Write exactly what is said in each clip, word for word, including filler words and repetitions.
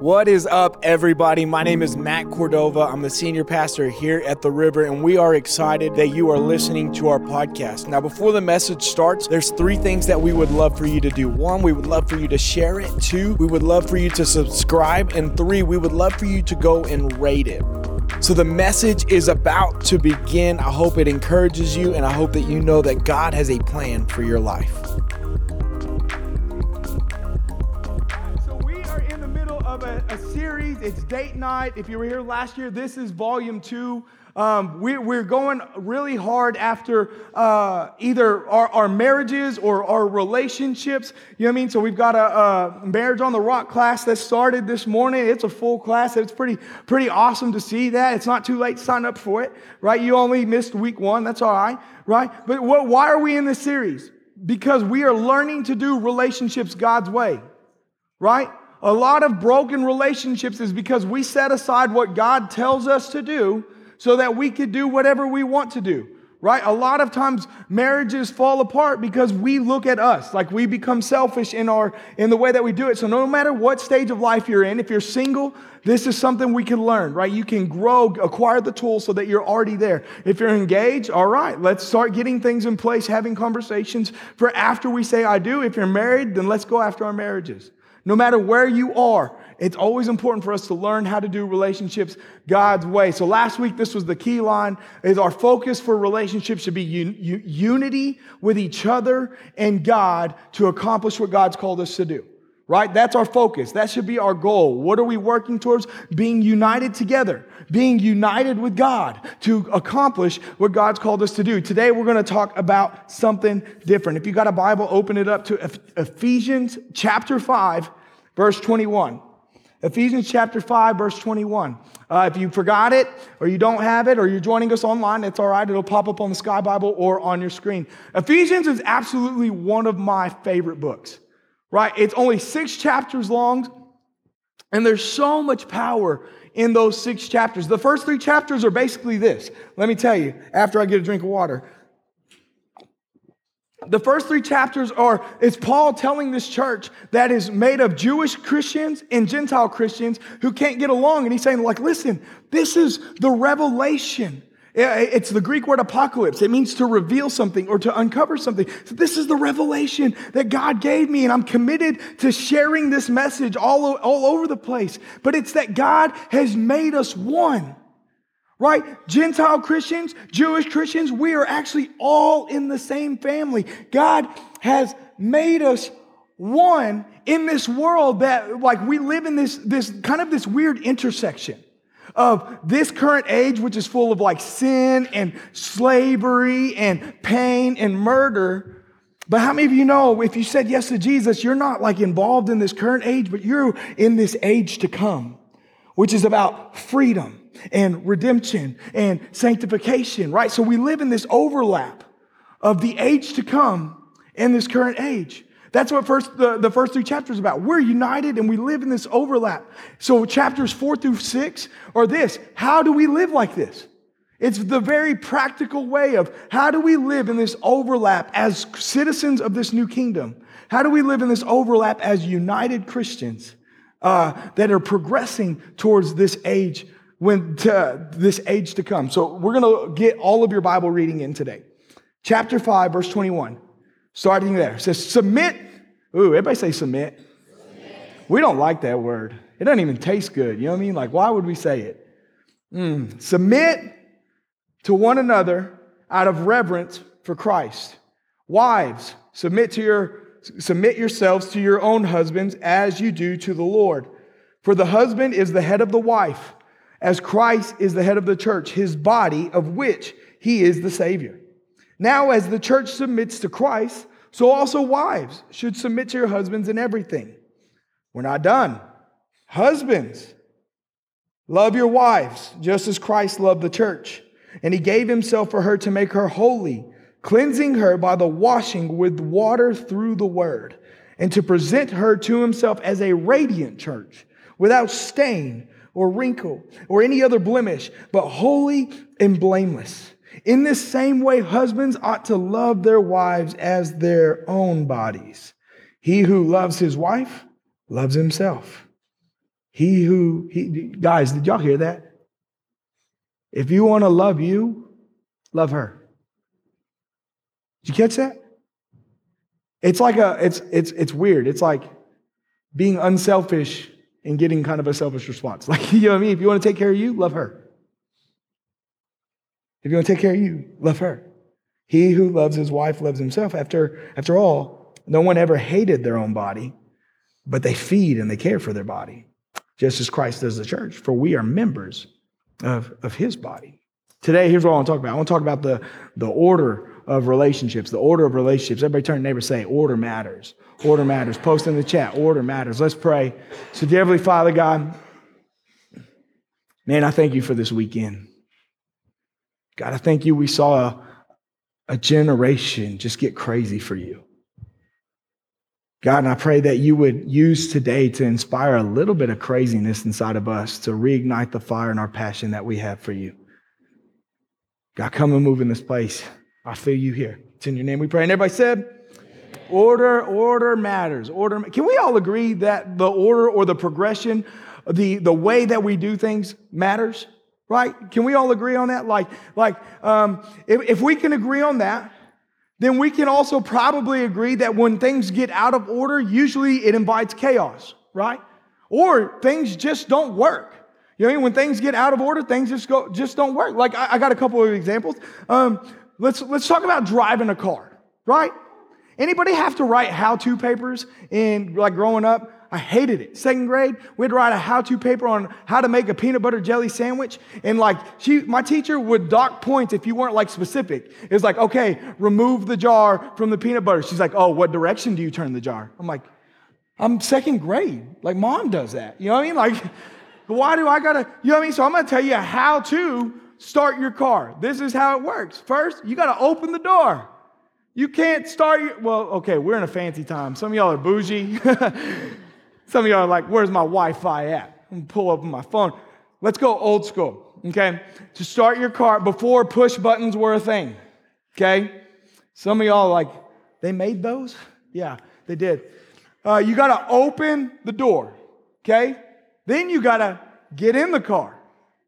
What is up, everybody? My name is Matt Cordova. I'm the senior pastor here at The River, and we are excited that you are listening to our podcast. Now, before the message starts, there's three things that we would love for you to do. One, we would love for you to share it. Two, we would love for you to subscribe. And three, we would love for you to go and rate it. So the message is about to begin. I hope it encourages you, and I hope that you know that God has a plan for your life. A, a series. It's date night. If you were here last year, this is volume two. Um, we, we're going really hard after uh, either our, our marriages or our relationships. You know what I mean? So we've got a, a marriage on the rock class that started this morning. It's a full class. It's pretty pretty awesome to see that. It's not too late to sign up for it, right? You only missed week one. That's all right, right? But what, why are we in this series? Because we are learning to do relationships God's way, right? A lot of broken relationships is because we set aside what God tells us to do so that we could do whatever we want to do, right? A lot of times marriages fall apart because we look at us, like we become selfish in our in the way that we do it. So no matter what stage of life you're in, if you're single, this is something we can learn, right? You can grow, acquire the tools so that you're already there. If you're engaged, all right, let's start getting things in place, having conversations for after we say I do. If you're married, then let's go after our marriages. No matter where you are, it's always important for us to learn how to do relationships God's way. So last week, this was the key line, is our focus for relationships should be un- u- unity with each other and God to accomplish what God's called us to do, right? That's our focus. That should be our goal. What are we working towards? Being united together, being united with God to accomplish what God's called us to do. Today, we're going to talk about something different. If you got a Bible, open it up to Ephesians chapter five, verse twenty-one. Ephesians chapter five, verse twenty-one. Uh, if you forgot it, or you don't have it, or you're joining us online, it's all right. It'll pop up on the Sky Bible or on your screen. Ephesians is absolutely one of my favorite books, right? It's only six chapters long, and there's so much power in those six chapters. The first three chapters are basically this. Let me tell you, after I get a drink of water. The first three chapters are, it's Paul telling this church that is made of Jewish Christians and Gentile Christians who can't get along. And he's saying, like, listen, this is the revelation. It's the Greek word apocalypse. It means to reveal something or to uncover something. So this is the revelation that God gave me, and I'm committed to sharing this message all, o- all over the place. But it's that God has made us one. Right? Gentile Christians, Jewish Christians, we are actually all in the same family. God has made us one in this world that, like, we live in this, this kind of this weird intersection of this current age, which is full of, like, sin and slavery and pain and murder. But how many of you know, if you said yes to Jesus, you're not, like, involved in this current age, but you're in this age to come, which is about freedom and redemption and sanctification, right? So we live in this overlap of the age to come and this current age. That's what first the, the first three chapters are about. We're united and we live in this overlap. So chapters four through six are this. How do we live like this? It's the very practical way of how do we live in this overlap as citizens of this new kingdom? How do we live in this overlap as united Christians uh, that are progressing towards this age When to this age to come. So we're going to get all of your Bible reading in today. Chapter five, verse twenty-one, starting there. It says, submit. Ooh, everybody say submit. Submit. We don't like that word. It doesn't even taste good. You know what I mean? Like, why would we say it? Mm. Submit to one another out of reverence for Christ. Wives, submit to your submit yourselves to your own husbands as you do to the Lord. For the husband is the head of the wife, as Christ is the head of the church, his body, of which he is the Savior. Now, as the church submits to Christ, so also wives should submit to your husbands in everything. We're not done. Husbands, love your wives, just as Christ loved the church. And he gave himself for her to make her holy, cleansing her by the washing with water through the word, and to present her to himself as a radiant church, without stain or wrinkle, or any other blemish, but holy and blameless. In this same way, husbands ought to love their wives as their own bodies. He who loves his wife loves himself. He who, he, guys, did y'all hear that? If you want to love you, love her. Did you catch that? It's like a, it's, it's, it's weird. It's like being unselfish and getting kind of a selfish response. Like, you know what I mean? If you want to take care of you, love her. If you want to take care of you, love her. He who loves his wife loves himself. After, after all, no one ever hated their own body, but they feed and they care for their body, just as Christ does the church, for we are members of, of his body. Today, here's what I want to talk about. I want to talk about the, the order of relationships, the order of relationships. Everybody turn to your neighbor and say, order matters. Order matters. Post in the chat, order matters. Let's pray. So, dear Heavenly Father, God, man, I thank you for this weekend. God, I thank you we saw a, a generation just get crazy for you. God, and I pray that you would use today to inspire a little bit of craziness inside of us to reignite the fire and our passion that we have for you. God, come and move in this place. I feel you here. It's in your name we pray. And everybody said, order, order matters. Order. Can we all agree that the order or the progression, the, the way that we do things matters, right? Can we all agree on that? Like, like um, if, if we can agree on that, then we can also probably agree that when things get out of order, usually it invites chaos, right? Or things just don't work. You know what I mean? When things get out of order, things just go just don't work. Like I, I got a couple of examples. Um, let's let's talk about driving a car, right? Anybody have to write how-to papers in like growing up? I hated it. Second grade, we'd write a how-to paper on how to make a peanut butter jelly sandwich. And like she, my teacher would dock points if you weren't like specific. It was like, okay, remove the jar from the peanut butter. She's like, oh, what direction do you turn the jar? I'm like, I'm second grade. Like mom does that. You know what I mean? Like, why do I gotta, you know what I mean? So I'm gonna tell you how to start your car. This is how it works. First, you gotta open the door. You can't start your, well, okay, we're in a fancy time. Some of y'all are bougie. Some of y'all are like, where's my Wi-Fi at? I'm gonna pull up my phone. Let's go old school, okay? To start your car before push buttons were a thing, okay? Some of y'all are like, they made those? Yeah, they did. Uh, you gotta open the door, okay? Then you gotta get in the car.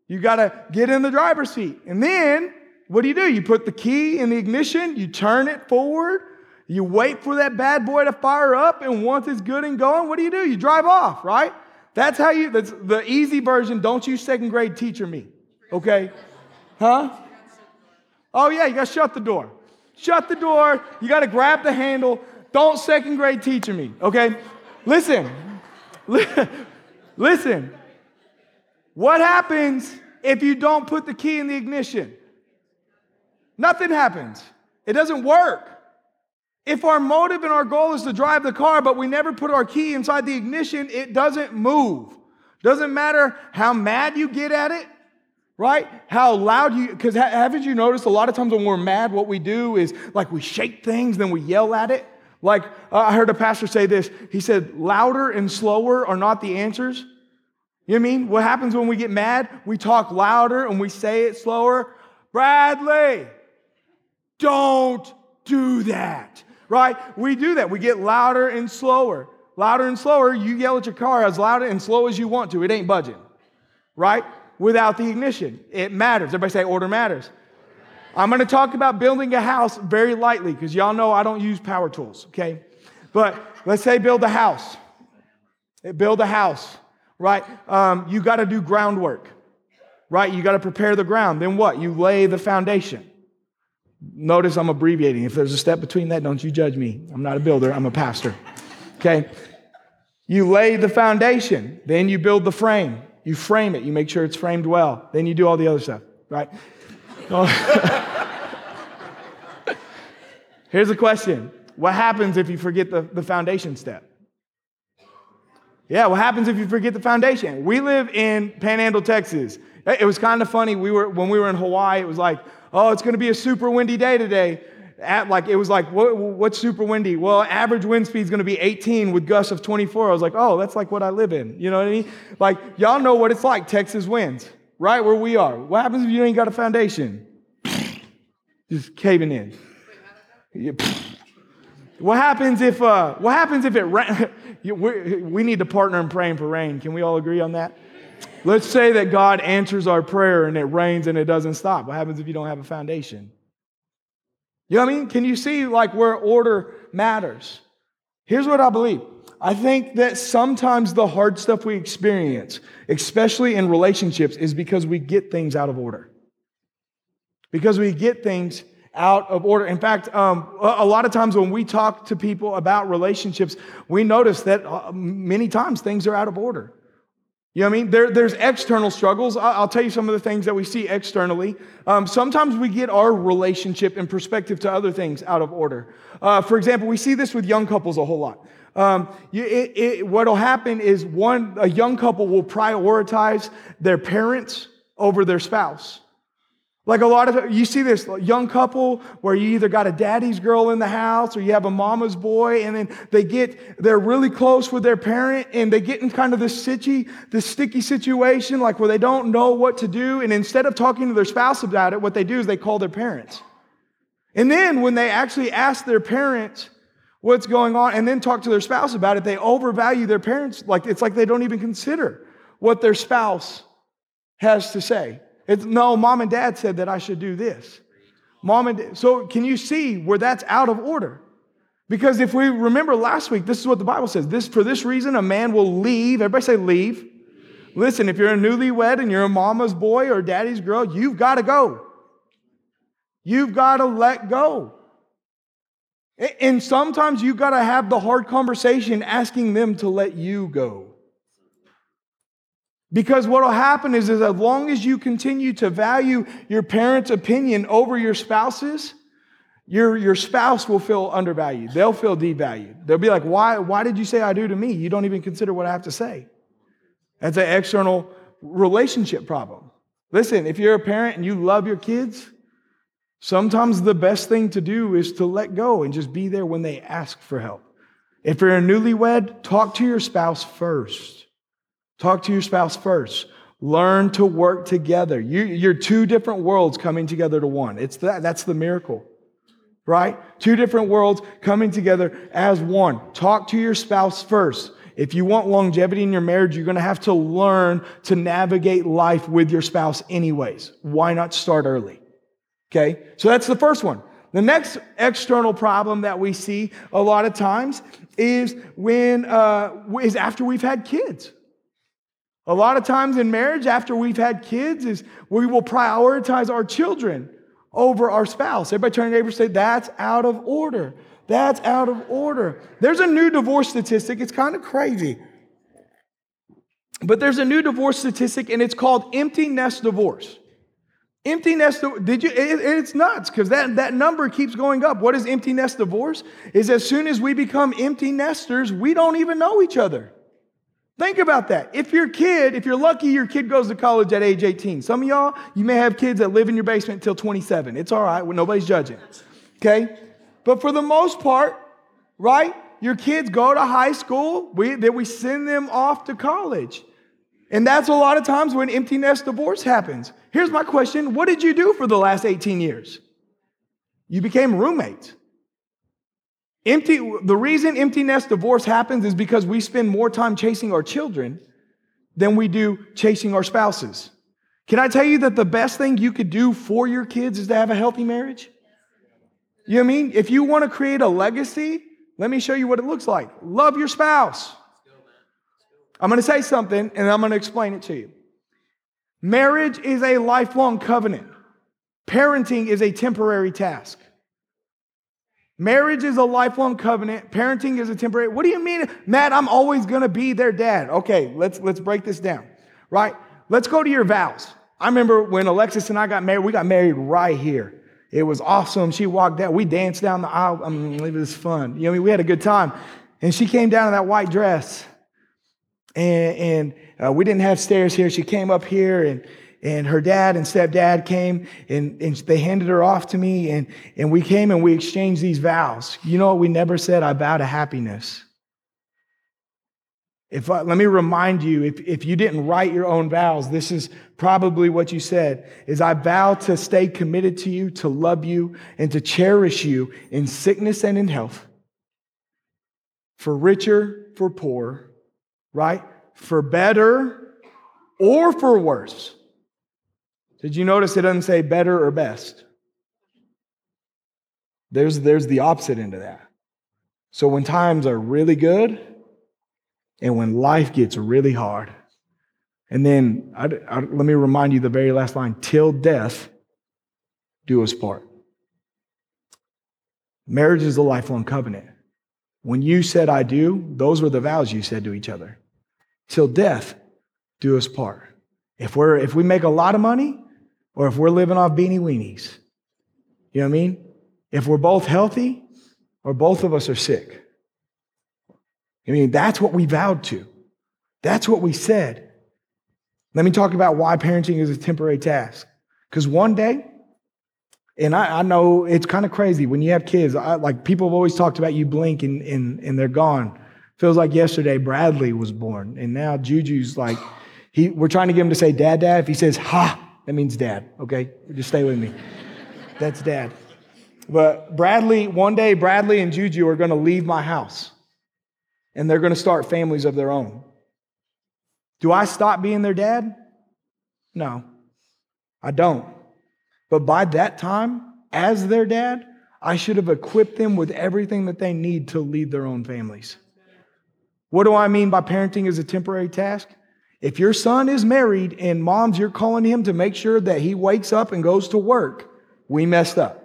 You gotta get in the driver's seat. And then what do you do? You put the key in the ignition, you turn it forward, you wait for that bad boy to fire up, and once it's good and going, what do you do? You drive off, right? That's how you, that's the easy version. Don't you second grade teacher me, okay? Huh? Oh, yeah, you got to shut the door. Shut the door. You got to grab the handle. Don't second grade teacher me, okay? Listen. Listen. What happens if you don't put the key in the ignition? Nothing happens. It doesn't work. If our motive and our goal is to drive the car, but we never put our key inside the ignition, it doesn't move. Doesn't matter how mad you get at it, right? How loud you, because ha- haven't you noticed a lot of times when we're mad, what we do is like we shake things, then we yell at it. Like uh, I heard a pastor say this. He said, louder and slower are not the answers. You know what I mean? What happens when we get mad? We talk louder and we say it slower. Bradley, don't do that. Right? We do that. We get louder and slower. Louder and slower. You yell at your car as loud and slow as you want to. It ain't budging. Right? Without the ignition. It matters. Everybody say order matters. I'm going to talk about building a house very lightly because y'all know I don't use power tools. Okay? But let's say build a house. Build a house. Right? Um, you got to do groundwork. Right? You got to prepare the ground. Then what? You lay the foundation. Notice I'm abbreviating. If there's a step between that, don't you judge me. I'm not a builder. I'm a pastor. Okay? You lay the foundation. Then you build the frame. You frame it. You make sure it's framed well. Then you do all the other stuff, right? Here's the question. What happens if you forget the, the foundation step? Yeah, what happens if you forget the foundation? We live in Panhandle, Texas. It was kind of funny. We were when we were in Hawaii, it was like, oh, it's going to be a super windy day today. At like It was like, what, what's super windy? Well, average wind speed is going to be eighteen with gusts of twenty-four. I was like, oh, that's like what I live in. You know what I mean? Like, y'all know what it's like, Texas winds, right where we are. What happens if you ain't got a foundation? Just caving in. What happens if uh, what happens if it rains? We need to partner in praying for rain. Can we all agree on that? Let's say that God answers our prayer and it rains and it doesn't stop. What happens if you don't have a foundation? You know what I mean? Can you see like where order matters? Here's what I believe. I think that sometimes the hard stuff we experience, especially in relationships, is because we get things out of order. Because we get things out of order. In fact, um, a lot of times when we talk to people about relationships, we notice that many times things are out of order. You know what I mean? There, there's external struggles. I'll tell you some of the things that we see externally. Um, sometimes we get our relationship and perspective to other things out of order. Uh, for example, we see this with young couples a whole lot. Um, it, it, what'll happen is one, a young couple will prioritize their parents over their spouse. Like a lot of, you see this young couple where you either got a daddy's girl in the house or you have a mama's boy, and then they get, they're really close with their parent and they get in kind of this sitchy, this sticky situation, like where they don't know what to do. And instead of talking to their spouse about it, what they do is they call their parents. And then when they actually ask their parents what's going on and then talk to their spouse about it, they overvalue their parents. Like it's like they don't even consider what their spouse has to say. It's, no, mom and dad said that I should do this. Mom and dad. So can you see where that's out of order? Because if we remember last week, this is what the Bible says. This, for this reason, a man will leave. Everybody say leave. leave. Listen, if you're a newlywed and you're a mama's boy or daddy's girl, you've got to go. You've got to let go. And sometimes you've got to have the hard conversation asking them to let you go. Because what will happen is, is as long as you continue to value your parents' opinion over your spouse's, your, your spouse will feel undervalued. They'll feel devalued. They'll be like, why, why did you say I do to me? You don't even consider what I have to say. That's an external relationship problem. Listen, if you're a parent and you love your kids, sometimes the best thing to do is to let go and just be there when they ask for help. If you're a newlywed, talk to your spouse first. Talk to your spouse first. Learn to work together. You, you're two different worlds coming together to one. It's that, that's the miracle, right? Two different worlds coming together as one. Talk to your spouse first. If you want longevity in your marriage, you're going to have to learn to navigate life with your spouse anyways. Why not start early? Okay? So that's the first one. The next external problem that we see a lot of times is when uh, is after we've had kids. A lot of times in marriage, after we've had kids, is we will prioritize our children over our spouse. Everybody turn to your neighbor and say, that's out of order. That's out of order. There's a new divorce statistic. It's kind of crazy. But there's a new divorce statistic, and it's called empty nest divorce. Empty nest, did you? It, it's nuts, because that, that number keeps going up. What is empty nest divorce? Is as soon as we become empty nesters, we don't even know each other. Think about that. If your kid, if you're lucky, your kid goes to college at age eighteen. Some of y'all, you may have kids that live in your basement until twenty-seven. It's all right. Nobody's judging. Okay? But for the most part, right, your kids go to high school, we, then we send them off to college. And that's a lot of times when empty nest divorce happens. Here's my question. What did you do for the last eighteen years? You became roommates. Empty, the reason empty nest divorce happens is because we spend more time chasing our children than we do chasing our spouses. Can I tell you that the best thing you could do for your kids is to have a healthy marriage? You know what I mean? If you want to create a legacy, let me show you what it looks like. Love your spouse. I'm going to say something and I'm going to explain it to you. Marriage is a lifelong covenant. Parenting is a temporary task. Marriage is a lifelong covenant. Parenting is a temporary. What do you mean, Matt? I'm always going to be their dad. Okay, let's let's break this down, right? Let's go to your vows. I remember when Alexis and I got married, we got married right here. It was awesome. She walked out. We danced down the aisle. I mean, it was fun. You know, I mean, we had a good time. And she came down in that white dress. And, and uh, we didn't have stairs here. She came up here and And her dad and stepdad came and, and they handed her off to me. And, and we came and we exchanged these vows. You know, we never said, I vow to happiness. If I, let me remind you, if, if you didn't write your own vows, this is probably what you said, is I vow to stay committed to you, to love you, and to cherish you in sickness and in health, for richer, for poor, right? For better or for worse. Did you notice it doesn't say better or best? There's, there's the opposite end of that. So when times are really good and when life gets really hard, and then I, I, let me remind you the very last line, till death do us part. Marriage is a lifelong covenant. When you said I do, those were the vows you said to each other. Till death do us part. If we're if we make a lot of money or if we're living off beanie weenies, you know what I mean? If we're both healthy or both of us are sick. I mean, that's what we vowed to. That's what we said. Let me talk about why parenting is a temporary task. Because one day, and I, I know it's kind of crazy when you have kids, I, like people have always talked about you blink and, and, and they're gone. Feels like yesterday Bradley was born. And now Juju's like, he. we're trying to get him to say dad, dad. If he says ha, that means dad, okay? Just stay with me. That's dad. But Bradley, one day Bradley and Juju are going to leave my house. And they're going to start families of their own. Do I stop being their dad? No, I don't. But by that time, as their dad, I should have equipped them with everything that they need to lead their own families. What do I mean by parenting is a temporary task? If your son is married and moms, you're calling him to make sure that he wakes up and goes to work, we messed up.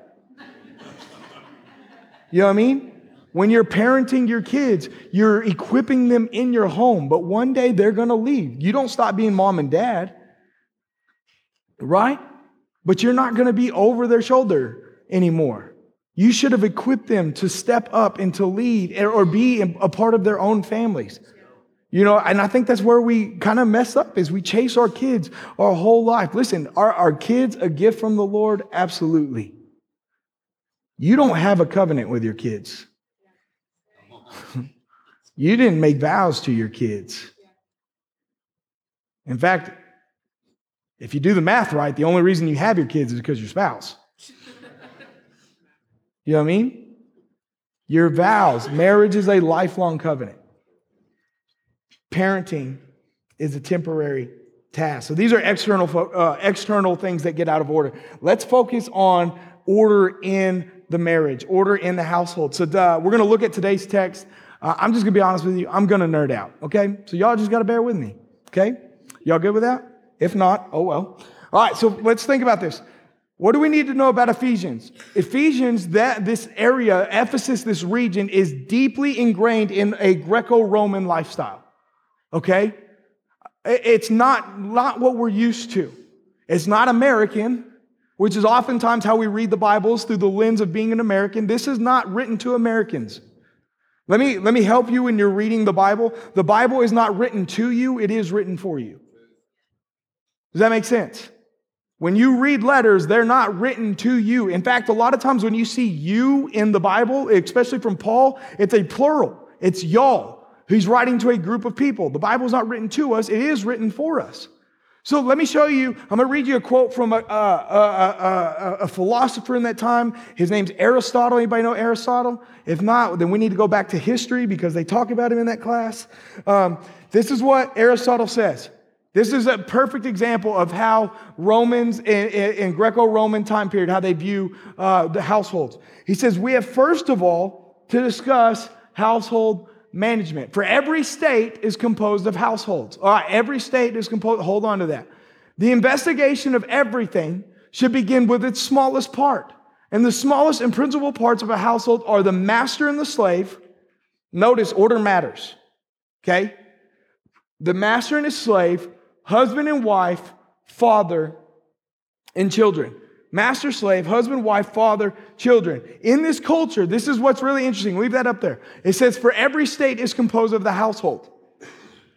You know what I mean? When you're parenting your kids, you're equipping them in your home, but one day they're going to leave. You don't stop being mom and dad, right? But you're not going to be over their shoulder anymore. You should have equipped them to step up and to lead or be a part of their own families. You know, and I think that's where we kind of mess up is we chase our kids our whole life. Listen, are our kids a gift from the Lord? Absolutely. You don't have a covenant with your kids. You didn't make vows to your kids. In fact, if you do the math right, the only reason you have your kids is because your spouse. You know what I mean? Your vows. Marriage is a lifelong covenant. Parenting is a temporary task. So these are external uh, external things that get out of order. Let's focus on order in the marriage, order in the household. So uh, we're going to look at today's text. Uh, I'm just going to be honest with you. I'm going to nerd out, okay? So y'all just got to bear with me, okay? Y'all good with that? If not, oh well. All right, so let's think about this. What do we need to know about Ephesians? Ephesians, that this area, Ephesus, this region, is deeply ingrained in a Greco-Roman lifestyle, okay? It's not, not what we're used to. It's not American, which is oftentimes how we read the Bibles through the lens of being an American. This is not written to Americans. Let me, let me help you when you're reading the Bible. The Bible is not written to you. It is written for you. Does that make sense? When you read letters, they're not written to you. In fact, a lot of times when you see you in the Bible, especially from Paul, it's a plural. It's y'all. He's writing to a group of people. The Bible is not written to us. It is written for us. So let me show you, I'm going to read you a quote from a, a, a, a, a philosopher in that time. His name's Aristotle. Anybody know Aristotle? If not, then we need to go back to history because they talk about him in that class. Um, this is what Aristotle says. This is a perfect example of how Romans in, in, in Greco-Roman time period, how they view uh, the households. He says, we have first of all to discuss household management. For every state is composed of households. All right, every state is composed. Hold on to that. The investigation of everything should begin with its smallest part. And the smallest and principal parts of a household are the master and the slave. Notice order matters. Okay? The master and his slave, husband and wife, father and children. Master, slave, husband, wife, father, children. In this culture, this is what's really interesting. Leave that up there. It says, for every state is composed of the household.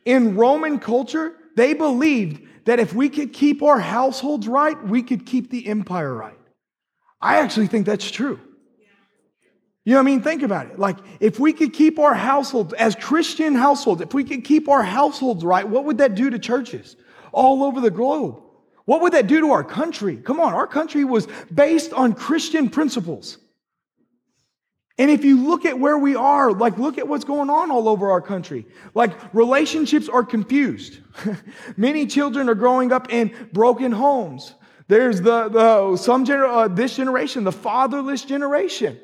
In Roman culture, they believed that if we could keep our households right, we could keep the empire right. I actually think that's true. You know what I mean? Think about it. Like, if we could keep our households, as Christian households, if we could keep our households right, what would that do to churches all over the globe? What would that do to our country? Come on, our country was based on Christian principles. And if you look at where we are, like look at what's going on all over our country. Like relationships are confused. Many children are growing up in broken homes. There's the, the some gener- uh, this generation, the fatherless generation.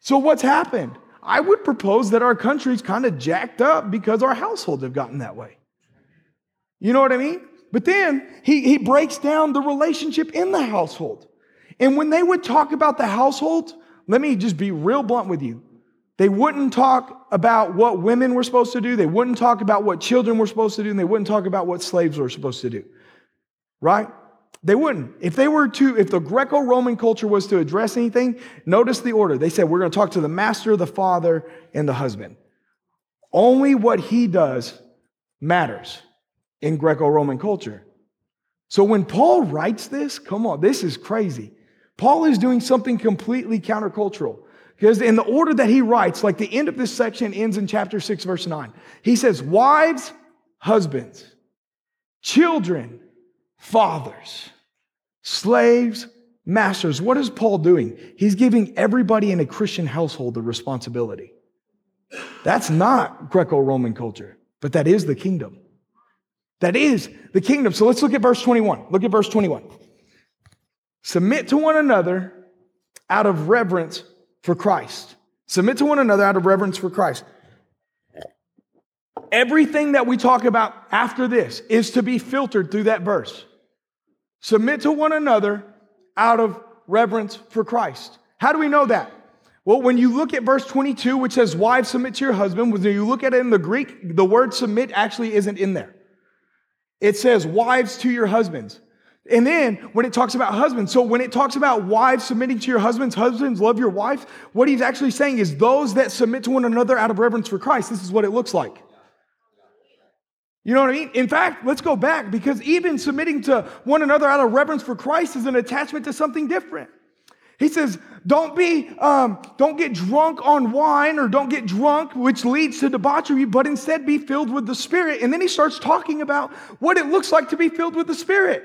So what's happened? I would propose that our country's kind of jacked up because our households have gotten that way. You know what I mean? But then he, he breaks down the relationship in the household. And when they would talk about the household, let me just be real blunt with you. They wouldn't talk about what women were supposed to do. They wouldn't talk about what children were supposed to do. And they wouldn't talk about what slaves were supposed to do. Right? They wouldn't. If they were to, if the Greco-Roman culture was to address anything, notice the order. They said, we're going to talk to the master, the father, and the husband. Only what he does matters in Greco-Roman culture. So when Paul writes this, come on, this is crazy. Paul is doing something completely countercultural. Because in the order that he writes, like the end of this section ends in chapter six, verse nine. He says, wives, husbands, children, fathers, slaves, masters. What is Paul doing? He's giving everybody in a Christian household the responsibility. That's not Greco-Roman culture, but that is the kingdom. That is the kingdom. So let's look at verse twenty-one. Look at verse twenty-one. Submit to one another out of reverence for Christ. Submit to one another out of reverence for Christ. Everything that we talk about after this is to be filtered through that verse. Submit to one another out of reverence for Christ. How do we know that? Well, when you look at verse twenty-two, which says, wives, submit to your husband, when you look at it in the Greek, the word submit actually isn't in there. It says, wives to your husbands. And then when it talks about husbands, so when it talks about wives submitting to your husbands, husbands love your wife, what he's actually saying is those that submit to one another out of reverence for Christ, this is what it looks like. You know what I mean? In fact, let's go back, because even submitting to one another out of reverence for Christ is an attachment to something different. He says, don't be, um, don't get drunk on wine or don't get drunk, which leads to debauchery, but instead be filled with the Spirit. And then he starts talking about what it looks like to be filled with the Spirit.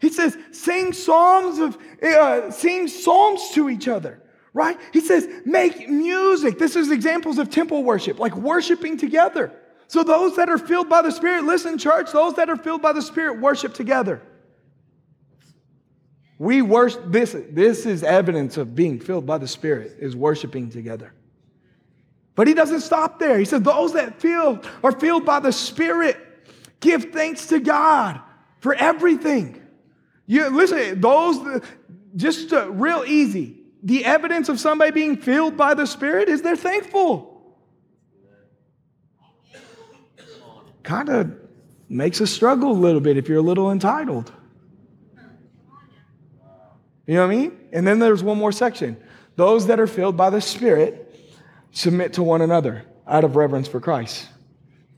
He says, sing psalms of, uh, sing psalms to each other, right? He says, make music. This is examples of temple worship, like worshiping together. So those that are filled by the Spirit, listen, church, those that are filled by the Spirit worship together. We worship, this, this is evidence of being filled by the Spirit, is worshiping together. But he doesn't stop there. He says, those that filled are filled by the Spirit, give thanks to God for everything. You, listen, those, just uh, real easy. The evidence of somebody being filled by the Spirit is they're thankful. Kind of makes us struggle a little bit if you're a little entitled. You know what I mean? And then there's one more section. Those that are filled by the Spirit submit to one another out of reverence for Christ.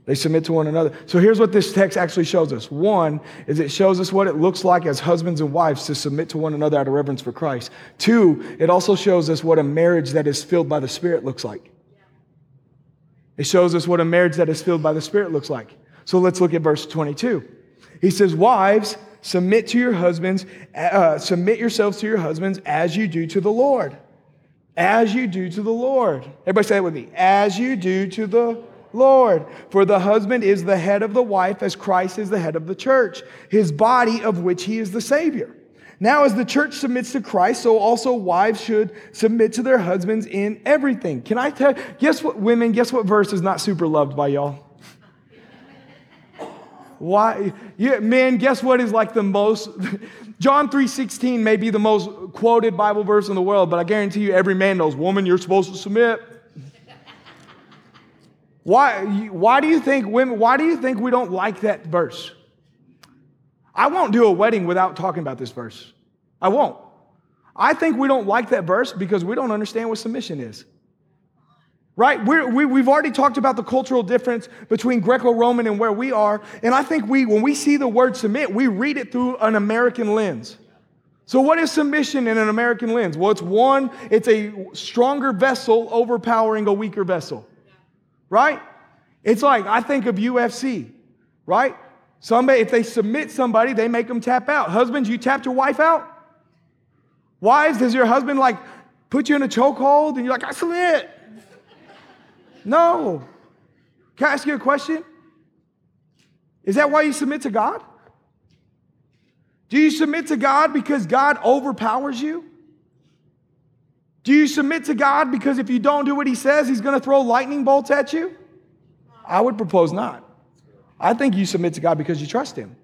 They submit to one another. So here's what this text actually shows us. One is it shows us what it looks like as husbands and wives to submit to one another out of reverence for Christ. Two, it also shows us what a marriage that is filled by the Spirit looks like. It shows us what a marriage that is filled by the Spirit looks like. So let's look at verse twenty-two. He says, wives, submit to your husbands, uh, submit yourselves to your husbands as you do to the Lord. As you do to the Lord. Everybody say it with me. As you do to the Lord. For the husband is the head of the wife, as Christ is the head of the church, his body of which he is the Savior. Now, as the church submits to Christ, so also wives should submit to their husbands in everything. Can I tell, guess what, women, guess what verse is not super loved by y'all? Why, yeah, men, guess what is like the most, John three sixteen may be the most quoted Bible verse in the world, but I guarantee you every man knows, woman, you're supposed to submit. Why, why do you think women, why do you think we don't like that verse? I won't do a wedding without talking about this verse. I won't. I think we don't like that verse because we don't understand what submission is. Right? We're, we, we've already talked about the cultural difference between Greco-Roman and where we are. And I think we, when we see the word submit, we read it through an American lens. So what is submission in an American lens? Well, it's one, it's a stronger vessel overpowering a weaker vessel. Right? It's like, I think of U F C. Right? Somebody, if they submit somebody, they make them tap out. Husbands, you tapped your wife out? Wives, does your husband like... put you in a chokehold and you're like, I slid. No. Can I ask you a question? Is that why you submit to God? Do you submit to God because God overpowers you? Do you submit to God because if you don't do what he says, he's going to throw lightning bolts at you? I would propose not. I think you submit to God because you trust him.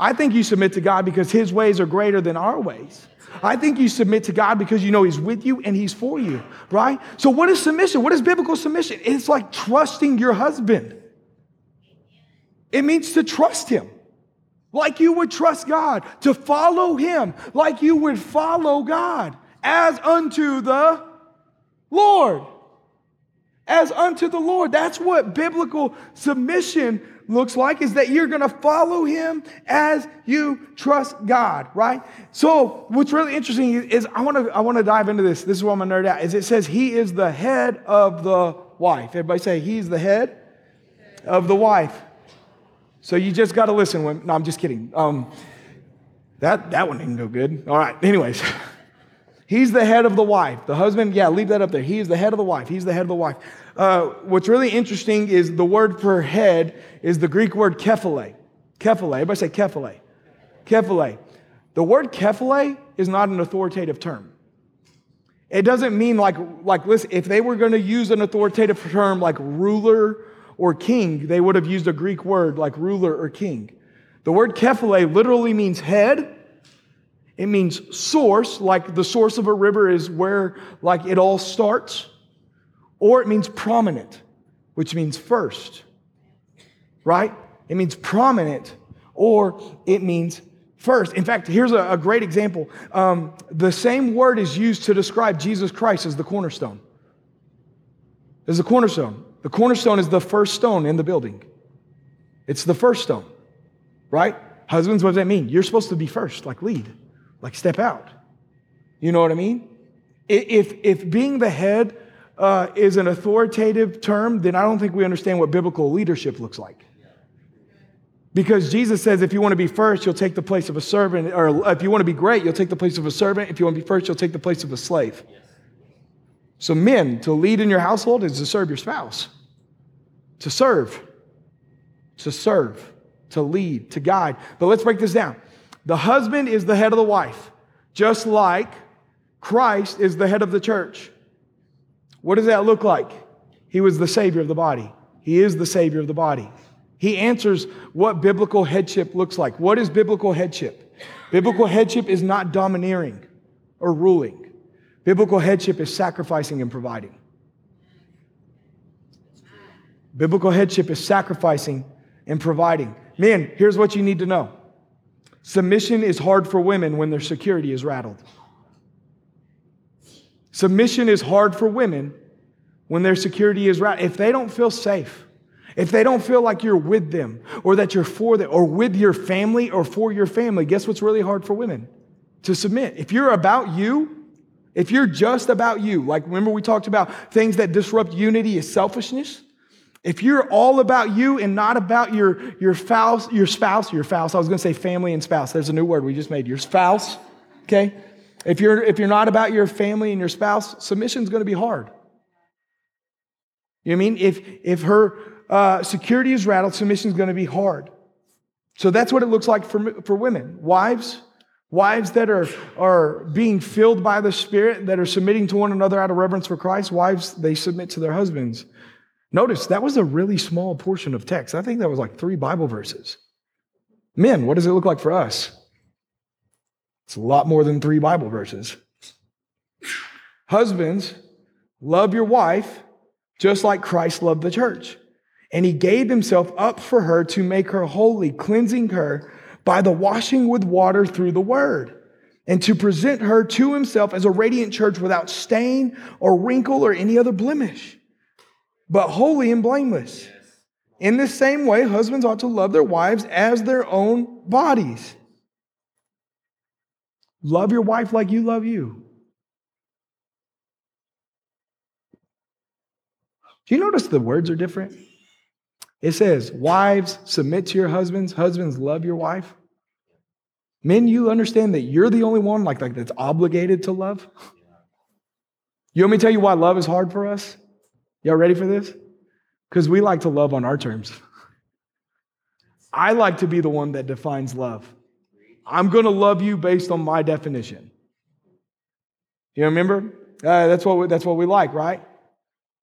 I think you submit to God because his ways are greater than our ways. I think you submit to God because you know he's with you and he's for you, right? So what is submission? What is biblical submission? It's like trusting your husband. It means to trust him like you would trust God, to follow him like you would follow God. As unto the Lord. As unto the Lord. That's what biblical submission looks like, is that you're going to follow him as you trust God, right? So what's really interesting is I want to I want to dive into this. This is where I'm going to nerd out. Is it says he is the head of the wife. Everybody say he's the head of the wife. So you just got to listen. When, no, I'm just kidding. Um, that, that one didn't go good. All right. Anyways. He's the head of the wife. The husband, yeah, leave that up there. He is the head of the wife. He's the head of the wife. Uh, what's really interesting is the word for head is the Greek word kephale. Kephale. Everybody say kephale. Kephale. The word kephale is not an authoritative term. It doesn't mean like, like listen, if they were going to use an authoritative term like ruler or king, they would have used a Greek word like ruler or king. The word kephale literally means head. It means source, like the source of a river is where like it all starts. Or it means prominent, which means first, right? It means prominent, or it means first. In fact, here's a, a great example. Um, the same word is used to describe Jesus Christ as the cornerstone. As the cornerstone. The cornerstone is the first stone in the building. It's the first stone, right? Husbands, what does that mean? You're supposed to be first, like lead. Like step out. You know what I mean? If, if being the head uh, is an authoritative term, then I don't think we understand what biblical leadership looks like. Because Jesus says if you want to be first, you'll take the place of a servant. Or if you want to be great, you'll take the place of a servant. If you want to be first, you'll take the place of a slave. So men, to lead in your household is to serve your spouse. To serve. To serve. To lead. To guide. But let's break this down. The husband is the head of the wife, just like Christ is the head of the church. What does that look like? He was the Savior of the body. He is the Savior of the body. He answers what biblical headship looks like. What is biblical headship? Biblical headship is not domineering or ruling. Biblical headship is sacrificing and providing. Biblical headship is sacrificing and providing. Men, here's what you need to know. Submission is hard for women when their security is rattled. Submission is hard for women when their security is rattled. If they don't feel safe, if they don't feel like you're with them or that you're for them or with your family or for your family, guess what's really hard for women? To submit. If you're about you, if you're just about you, like remember we talked about things that disrupt unity is selfishness. If you're all about you and not about your, your spouse, your spouse, your spouse, I was going to say family and spouse. There's a new word we just made, your spouse, okay? If you're, if you're not about your family and your spouse, submission's going to be hard. You know what I mean? If, if her uh, security is rattled, submission's going to be hard. So that's what it looks like for, for women. Wives, wives that are, are being filled by the Spirit, that are submitting to one another out of reverence for Christ. Wives, they submit to their husbands. Notice, that was a really small portion of text. I think that was like three Bible verses. Men, what does it look like for us? It's a lot more than three Bible verses. Husbands, love your wife just like Christ loved the church. And he gave himself up for her to make her holy, cleansing her by the washing with water through the word. And to present her to himself as a radiant church without stain or wrinkle or any other blemish. But holy and blameless. In the same way, husbands ought to love their wives as their own bodies. Love your wife like you love you. Do you notice the words are different? It says, wives, submit to your husbands. Husbands, love your wife. Men, you understand that you're the only one like, like that's obligated to love? You want me to tell you why love is hard for us? Y'all ready for this? Because we like to love on our terms. I like to be the one that defines love. I'm going to love you based on my definition. You remember? Uh, that's what we, that's what we like, right?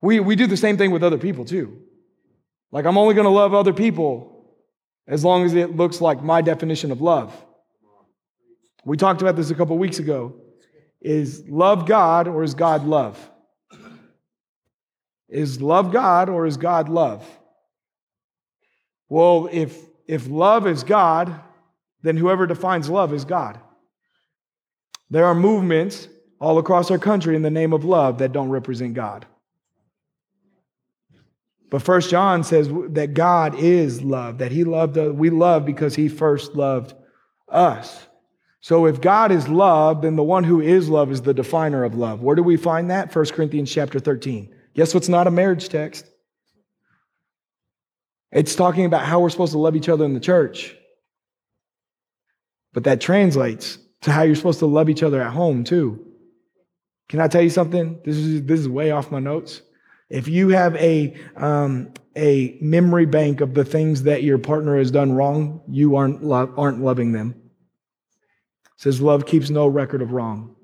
We we do the same thing with other people too. Like, I'm only going to love other people as long as it looks like my definition of love. We talked about this a couple weeks ago. Is love God or is God love? Is love God or is God love? Well, if if love is God, then whoever defines love is God. There are movements all across our country in the name of love that don't represent God. But First John says that God is love, that he loved us, we love because he first loved us. So if God is love, then the one who is love is the definer of love. Where do we find that? First Corinthians chapter thirteen. Guess what's not a marriage text? It's talking about how we're supposed to love each other in the church. But that translates to how you're supposed to love each other at home too. Can I tell you something? This is this is way off my notes. If you have a um, a memory bank of the things that your partner has done wrong, you aren't lo- aren't loving them. It says love keeps no record of wrong.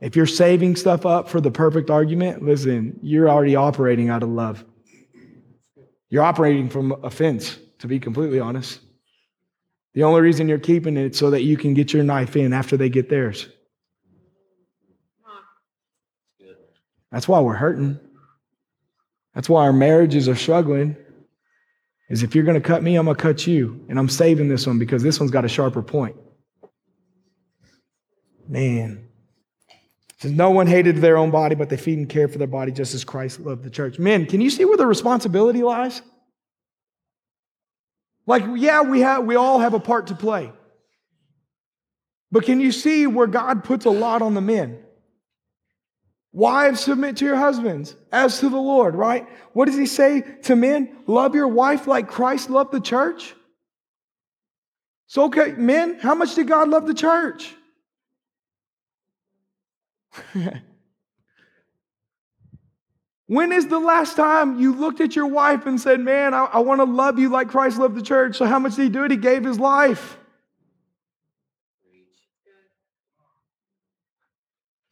If you're saving stuff up for the perfect argument, listen, you're already operating out of love. You're operating from offense, to be completely honest. The only reason you're keeping it is so that you can get your knife in after they get theirs. That's why we're hurting. That's why our marriages are struggling. Is if you're going to cut me, I'm going to cut you. And I'm saving this one because this one's got a sharper point. Man. It says, no one hated their own body, but they feed and care for their body just as Christ loved the church. Men, can you see where the responsibility lies? Like, yeah, we have, we all have a part to play. But can you see where God puts a lot on the men? Wives, submit to your husbands as to the Lord, right? What does he say to men? Love your wife like Christ loved the church. So, okay, men, how much did God love the church? When is the last time you looked at your wife and said, man, I, I want to love you like Christ loved the church. So how much did he do it? He gave his life.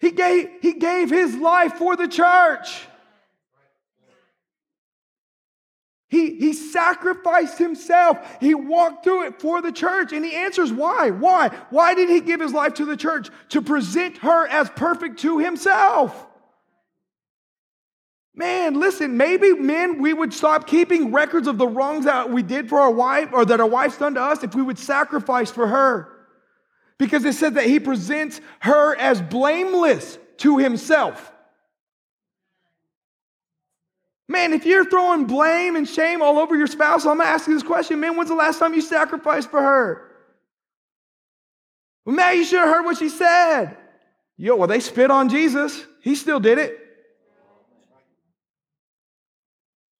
He gave, he gave his life for the church. He, he sacrificed himself. He walked through it for the church. And he answers why. Why? Why did he give his life to the church? To present her as perfect to himself. Man, listen, maybe men, we would stop keeping records of the wrongs that we did for our wife or that our wife's done to us if we would sacrifice for her. Because it says that he presents her as blameless to himself. Man, if you're throwing blame and shame all over your spouse, I'm going to ask you this question. Man, when's the last time you sacrificed for her? Well, man, you should have heard what she said. Yo, well, they spit on Jesus. He still did it.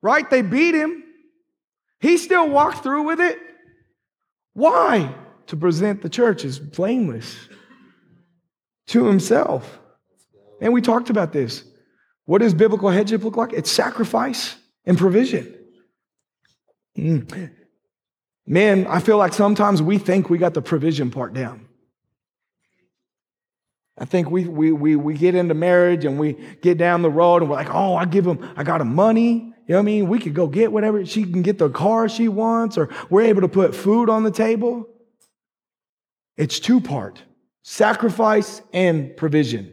Right? They beat him. He still walked through with it. Why? To present the church as blameless to himself. And we talked about this. What does biblical headship look like? It's sacrifice and provision. Mm. Man, I feel like sometimes we think we got the provision part down. I think we we we we get into marriage and we get down the road and we're like, oh, I give him, I got him money. You know what I mean? We could go get whatever. She can get the car she wants, or we're able to put food on the table. It's two-part. Sacrifice and provision.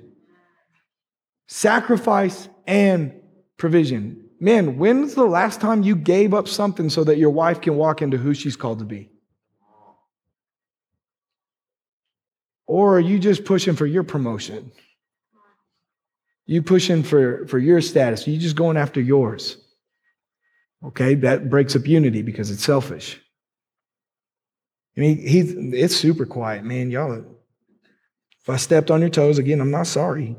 Sacrifice and provision. Man, when's the last time you gave up something so that your wife can walk into who she's called to be? Or are you just pushing for your promotion? You pushing for, for your status. You just going after yours. Okay, that breaks up unity because it's selfish. I mean, he's, it's super quiet, man. Y'all, if I stepped on your toes again, I'm not sorry.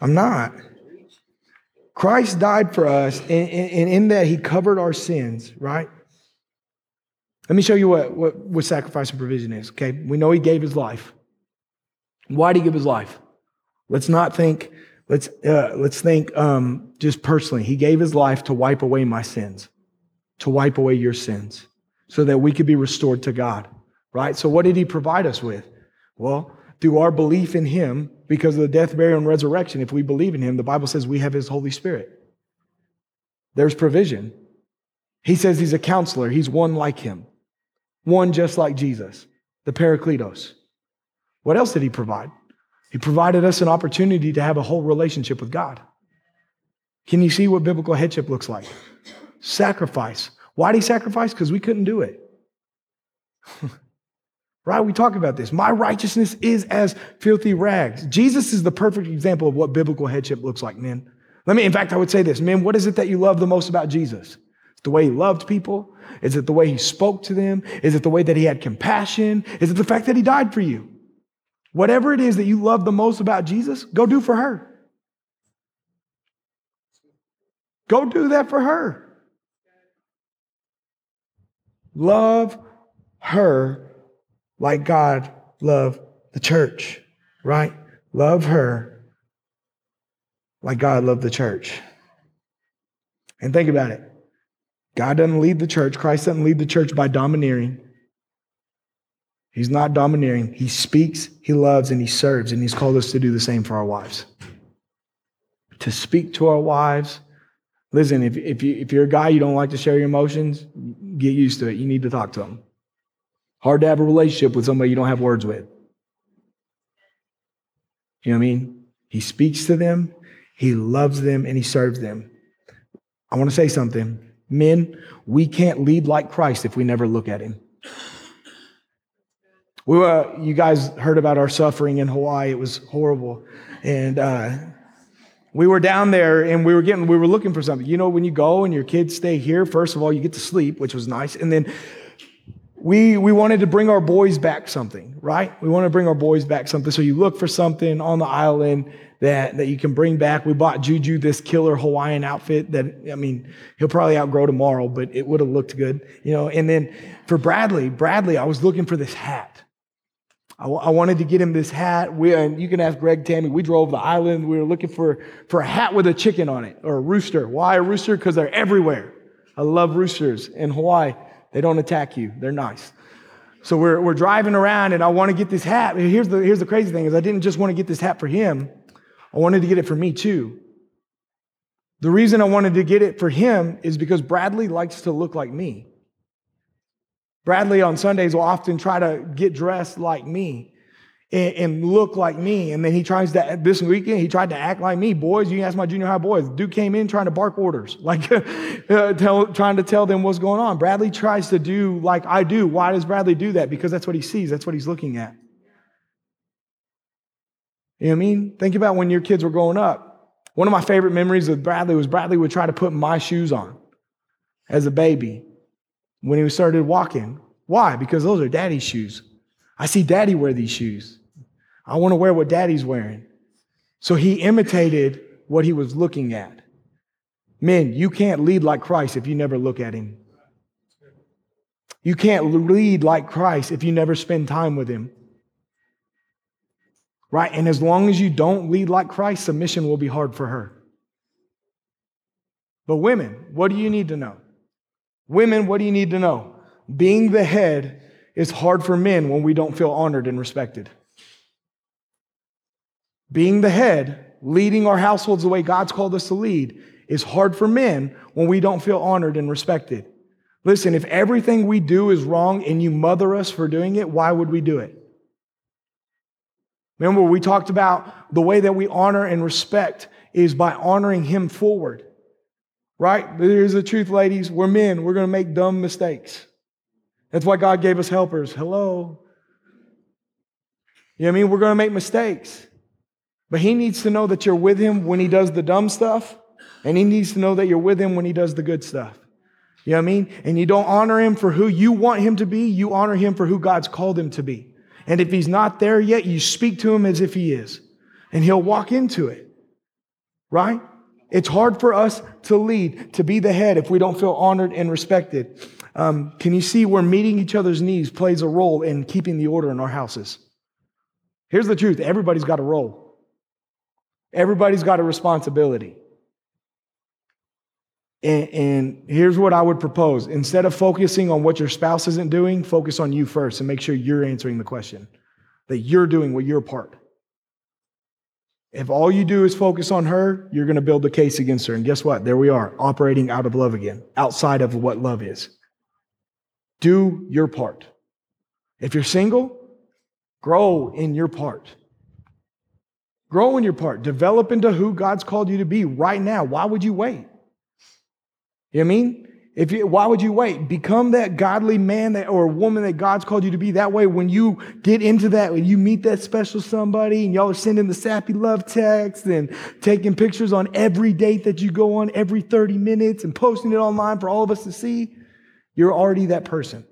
I'm not. Christ died for us, and, and in that, he covered our sins, right? Let me show you what, what, what sacrifice and provision is, okay? We know he gave his life. Why did he give his life? Let's not think, let's uh, let's think um, just personally. He gave his life to wipe away my sins, to wipe away your sins, so that we could be restored to God, right? So what did he provide us with? Well, through our belief in him, because of the death, burial, and resurrection, if we believe in him, the Bible says we have his Holy Spirit. There's provision. He says he's a counselor. He's one like him, one just like Jesus, the Parakletos. What else did he provide? He provided us an opportunity to have a whole relationship with God. Can you see what biblical headship looks like? Sacrifice. Why did he sacrifice? Because we couldn't do it. Right? We talk about this. My righteousness is as filthy rags. Jesus is the perfect example of what biblical headship looks like, men. Let me, in fact, I would say this, men, what is it that you love the most about Jesus? It's the way he loved people? Is it the way he spoke to them? Is it the way that he had compassion? Is it the fact that he died for you? Whatever it is that you love the most about Jesus, go do for her. Go do that for her. Love her like God loved the church, right? Love her like God loved the church. And think about it. God doesn't lead the church. Christ doesn't lead the church by domineering. He's not domineering. He speaks, he loves, and he serves. And he's called us to do the same for our wives. To speak to our wives. Listen, if, if, you, if you're a guy, you don't like to share your emotions, get used to it. You need to talk to them. Hard to have a relationship with somebody you don't have words with. You know what I mean? He speaks to them, he loves them, and he serves them. I want to say something. Men, we can't lead like Christ if we never look at him. We were, you guys heard about our suffering in Hawaii. It was horrible. And uh, we were down there and we were getting, we were looking for something. You know, when you go and your kids stay here, first of all, you get to sleep, which was nice. And then we we wanted to bring our boys back something, right? We want to bring our boys back something. So you look for something on the island that, that you can bring back. We bought Juju this killer Hawaiian outfit that, I mean, he'll probably outgrow tomorrow, but it would have looked good, you know. And then for Bradley, Bradley, I was looking for this hat. I, w- I wanted to get him this hat. We, and you can ask Greg, Tammy, we drove the island. We were looking for, for a hat with a chicken on it or a rooster. Why a rooster? Because they're everywhere. I love roosters in Hawaii. They don't attack you. They're nice. So we're, we're driving around and I want to get this hat. Here's the, here's the crazy thing is I didn't just want to get this hat for him. I wanted to get it for me too. The reason I wanted to get it for him is because Bradley likes to look like me. Bradley on Sundays will often try to get dressed like me and, and look like me. And then he tries to, this weekend, he tried to act like me. Boys, you can ask my junior high boys. Dude came in trying to bark orders, like uh, tell, trying to tell them what's going on. Bradley tries to do like I do. Why does Bradley do that? Because that's what he sees. That's what he's looking at. You know what I mean? Think about when your kids were growing up. One of my favorite memories of Bradley was Bradley would try to put my shoes on as a baby. When he started walking. Why? Because those are daddy's shoes. I see daddy wear these shoes. I want to wear what daddy's wearing. So he imitated what he was looking at. Men, you can't lead like Christ if you never look at him. You can't lead like Christ if you never spend time with him. Right? And as long as you don't lead like Christ, submission will be hard for her. But women, what do you need to know? Women, what do you need to know? Being the head is hard for men when we don't feel honored and respected. Being the head, leading our households the way God's called us to lead, is hard for men when we don't feel honored and respected. Listen, if everything we do is wrong and you mother us for doing it, why would we do it? Remember, we talked about the way that we honor and respect is by honoring him forward. Right? Here's the truth, ladies. We're men. We're going to make dumb mistakes. That's why God gave us helpers. Hello. You know what I mean? We're going to make mistakes. But he needs to know that you're with him when he does the dumb stuff. And he needs to know that you're with him when he does the good stuff. You know what I mean? And you don't honor him for who you want him to be. You honor him for who God's called him to be. And if he's not there yet, you speak to him as if he is. And he'll walk into it. Right? It's hard for us to lead, to be the head if we don't feel honored and respected. Um, can you see where meeting each other's needs plays a role in keeping the order in our houses? Here's the truth. Everybody's got a role. Everybody's got a responsibility. And, and here's what I would propose. Instead of focusing on what your spouse isn't doing, focus on you first and make sure you're answering the question, that you're doing what your part. If all you do is focus on her, you're going to build a case against her. And guess what? There we are, operating out of love again, outside of what love is. Do your part. If you're single, grow in your part. Grow in your part. Develop into who God's called you to be right now. Why would you wait? You know what I mean? If you, why would you wait? Become that godly man that, or woman that God's called you to be. That way, when you get into that, when you meet that special somebody and y'all are sending the sappy love text and taking pictures on every date that you go on, every thirty minutes, and posting it online for all of us to see, you're already that person.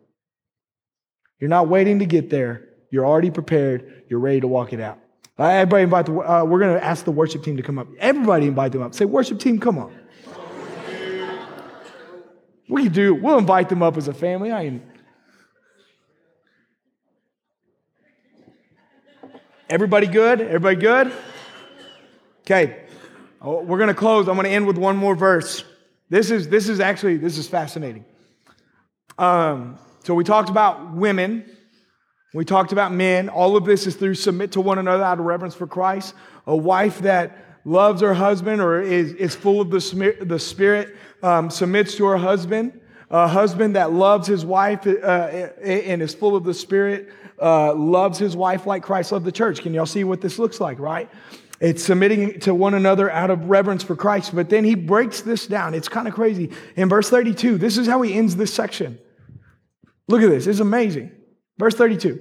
You're not waiting to get there. You're already prepared. You're ready to walk it out. All right, everybody invite the, uh, we're going to ask the worship team to come up. Everybody invite them up. Say, worship team, come on. We do. We'll invite them up as a family. I ain't... Everybody good? Everybody good? Okay. Oh, we're going to close. I'm going to end with one more verse. This is this is actually, this is fascinating. Um, so we talked about women. We talked about men. All of this is through submit to one another out of reverence for Christ. A wife that loves her husband or is, is full of the, smi- the Spirit, um, submits to her husband. A husband that loves his wife uh, and is full of the Spirit uh, loves his wife like Christ loved the church. Can y'all see what this looks like, right? It's submitting to one another out of reverence for Christ. But then he breaks this down. It's kind of crazy. In verse thirty-two, this is how he ends this section. Look at this. It's amazing. Verse thirty-two.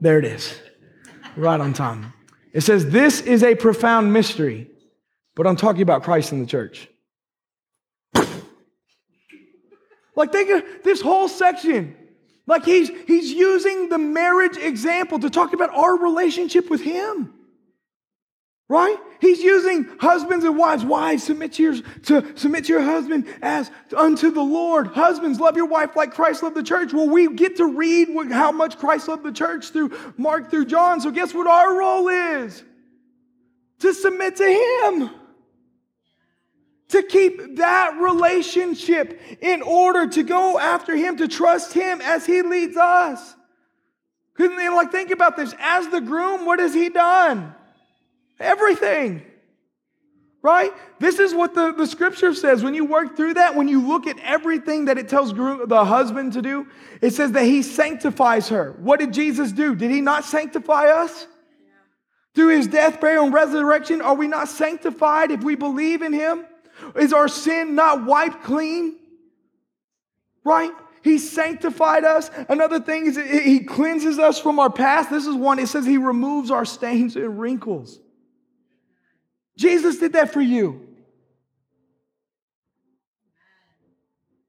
There it is. Right on time. It says, this is a profound mystery, but I'm talking about Christ and the church. Like, think of this whole section. Like, he's, he's using the marriage example to talk about our relationship with him. Right? He's using husbands and wives. Wives, submit to your, to, submit to your husband as unto the Lord. Husbands, love your wife like Christ loved the church. Well, we get to read how much Christ loved the church through Mark, through John. So guess what our role is? To submit to him. To keep that relationship in order, to go after him, to trust him as he leads us. And like, think about this. As the groom, what has he done? Everything, right? This is what the, the scripture says. When you work through that, when you look at everything that it tells the husband to do, it says that he sanctifies her. What did Jesus do? Did he not sanctify us? Yeah. Through his death, burial, and resurrection, are we not sanctified if we believe in him? Is our sin not wiped clean? Right? He sanctified us. Another thing is he cleanses us from our past. This is one. It says he removes our stains and wrinkles. Jesus did that for you.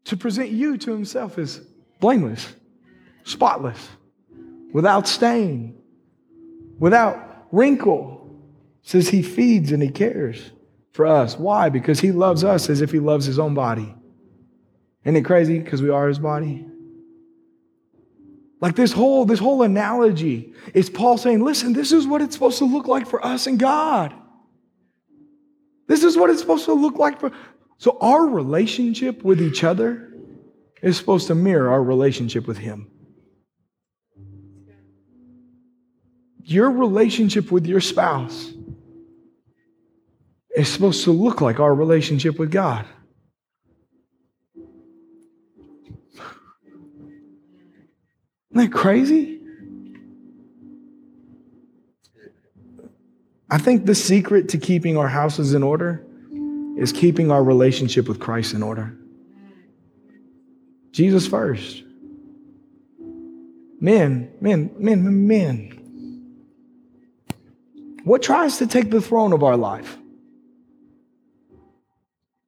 To present you to himself as blameless, spotless, without stain, without wrinkle. It says he feeds and he cares for us. Why? Because he loves us as if he loves his own body. Isn't it crazy? Because we are his body. Like this whole, this whole analogy is Paul saying, listen, this is what it's supposed to look like for us and God. This is what it's supposed to look like. For, so our relationship with each other is supposed to mirror our relationship with him. Your relationship with your spouse is supposed to look like our relationship with God. Isn't that crazy? I think the secret to keeping our houses in order is keeping our relationship with Christ in order. Jesus first. Men, men, men, men. What tries to take the throne of our life?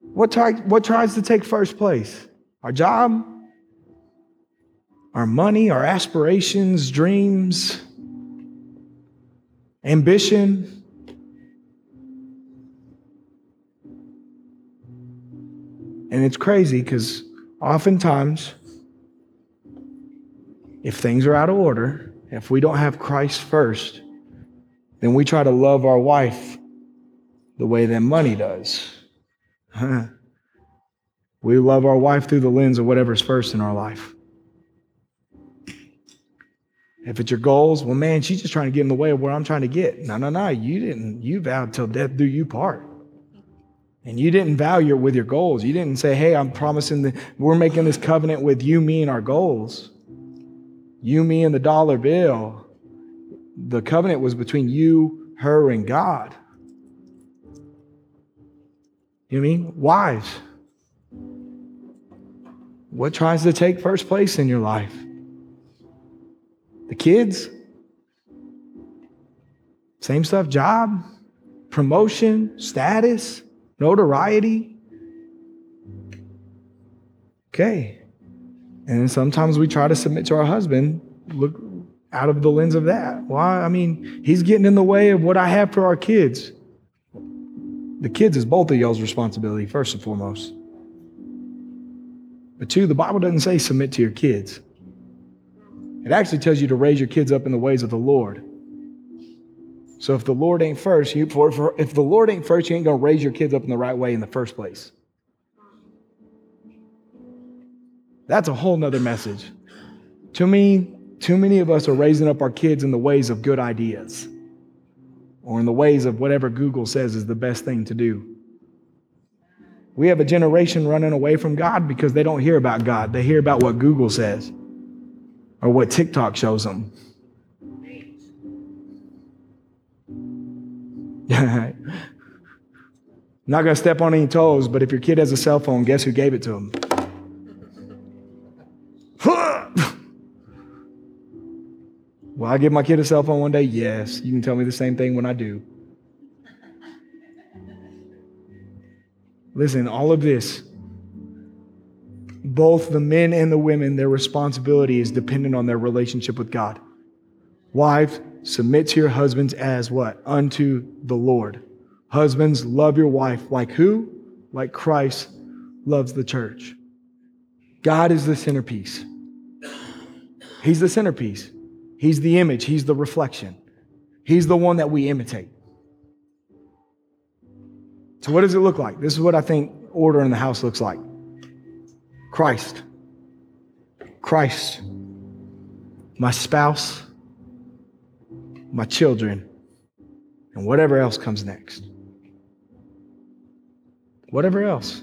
What, try, what tries to take first place? Our job? Our money? Our aspirations? Dreams? Ambition? And it's crazy because oftentimes, if things are out of order, if we don't have Christ first, then we try to love our wife the way that money does. Huh. We love our wife through the lens of whatever's first in our life. If it's your goals, well, man, she's just trying to get in the way of where I'm trying to get. No, no, no, you didn't. You vowed till death do you part. And you didn't vow your, with your goals. You didn't say, hey, I'm promising that we're making this covenant with you, me, and our goals. You, me, and the dollar bill. The covenant was between you, her, and God. You know what I mean? Wives. What tries to take first place in your life? The kids? Same stuff, job, promotion, status, notoriety. Okay. And sometimes we try to submit to our husband, look out of the lens of that. Well, I mean, he's getting in the way of what I have for our kids. The kids is both of y'all's responsibility, first and foremost. But two, the Bible doesn't say submit to your kids. It actually tells you to raise your kids up in the ways of the Lord. So if the Lord ain't first, you for, for, if the Lord ain't first, you ain't gonna raise your kids up in the right way in the first place. That's a whole nother message. To me, too many of us are raising up our kids in the ways of good ideas, or in the ways of whatever Google says is the best thing to do. We have a generation running away from God because they don't hear about God. They hear about what Google says or what TikTok shows them. Not going to step on any toes, but if your kid has a cell phone, guess who gave it to him? Will I give my kid a cell phone one day? Yes. You can tell me the same thing when I do. Listen, all of this, both the men and the women, their responsibility is dependent on their relationship with God. Wives, submit to your husbands as what? Unto the Lord. Husbands, love your wife like who? Like Christ loves the church. God is the centerpiece. He's the centerpiece. He's the image. He's the reflection. He's the one that we imitate. So what does it look like? This is what I think order in the house looks like. Christ. Christ. My spouse. My children. And whatever else comes next. Whatever else.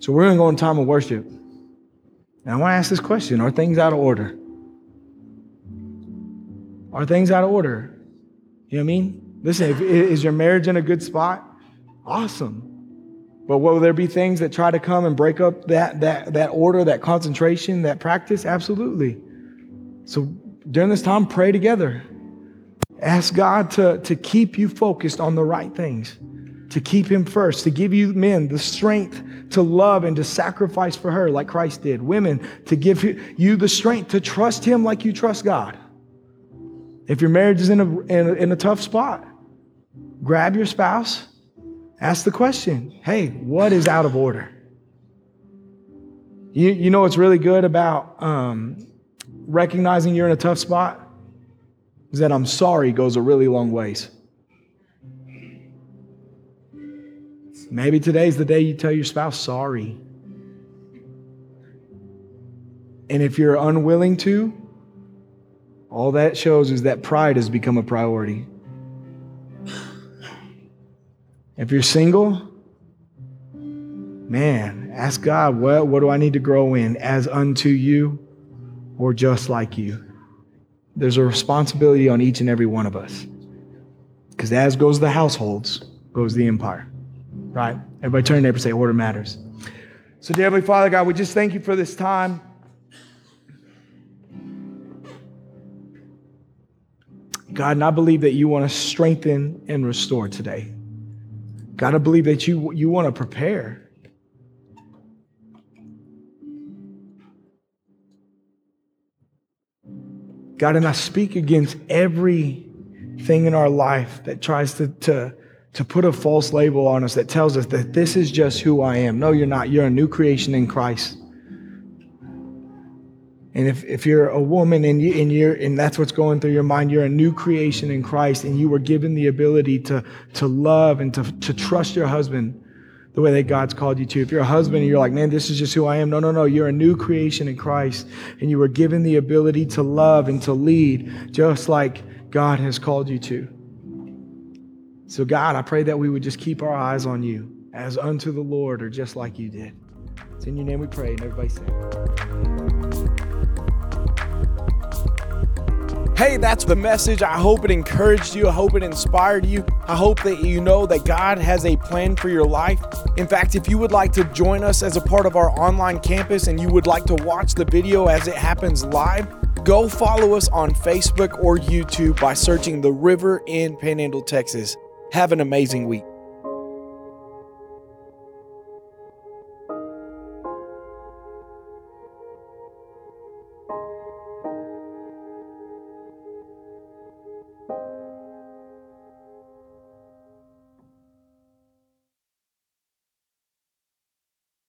So we're going to go in time of worship. And I want to ask this question, are things out of order? Are things out of order? You know what I mean? Listen, if, is your marriage in a good spot? Awesome. But will there be things that try to come and break up that, that, that order, that concentration, that practice? Absolutely. So during this time, pray together. Ask God to, to keep you focused on the right things, to keep him first, to give you men the strength to love and to sacrifice for her like Christ did. Women, to give you the strength to trust him like you trust God. If your marriage is in a, in a, in a tough spot, grab your spouse, ask the question, hey, what is out of order? You, you know what's really good about um, recognizing you're in a tough spot? Is that I'm sorry goes a really long ways. Maybe today's the day you tell your spouse sorry. And if you're unwilling to, all that shows is that pride has become a priority. If you're single, man, ask God, well, what do I need to grow in? As unto you or just like you? There's a responsibility on each and every one of us. Because as goes the households, goes the empire. Right? Everybody turn to your neighbor and say, order matters. So, dear Heavenly Father, God, we just thank you for this time. God, and I believe that you want to strengthen and restore today. God, I believe that you, you want to prepare. God, and I speak against everything in our life that tries to... to to put a false label on us that tells us that this is just who I am. No, you're not. You're a new creation in Christ. And if, if you're a woman and you and you're and that's what's going through your mind, you're a new creation in Christ, and you were given the ability to to love and to, to trust your husband the way that God's called you to. If you're a husband and you're like, man, this is just who I am. No, no, no. You're a new creation in Christ, and you were given the ability to love and to lead just like God has called you to. So God, I pray that we would just keep our eyes on you as unto the Lord, or just like you did. It's in your name we pray, and everybody say. Hey, that's the message. I hope it encouraged you. I hope it inspired you. I hope that you know that God has a plan for your life. In fact, if you would like to join us as a part of our online campus and you would like to watch the video as it happens live, go follow us on Facebook or YouTube by searching The River in Panhandle, Texas. Have an amazing week.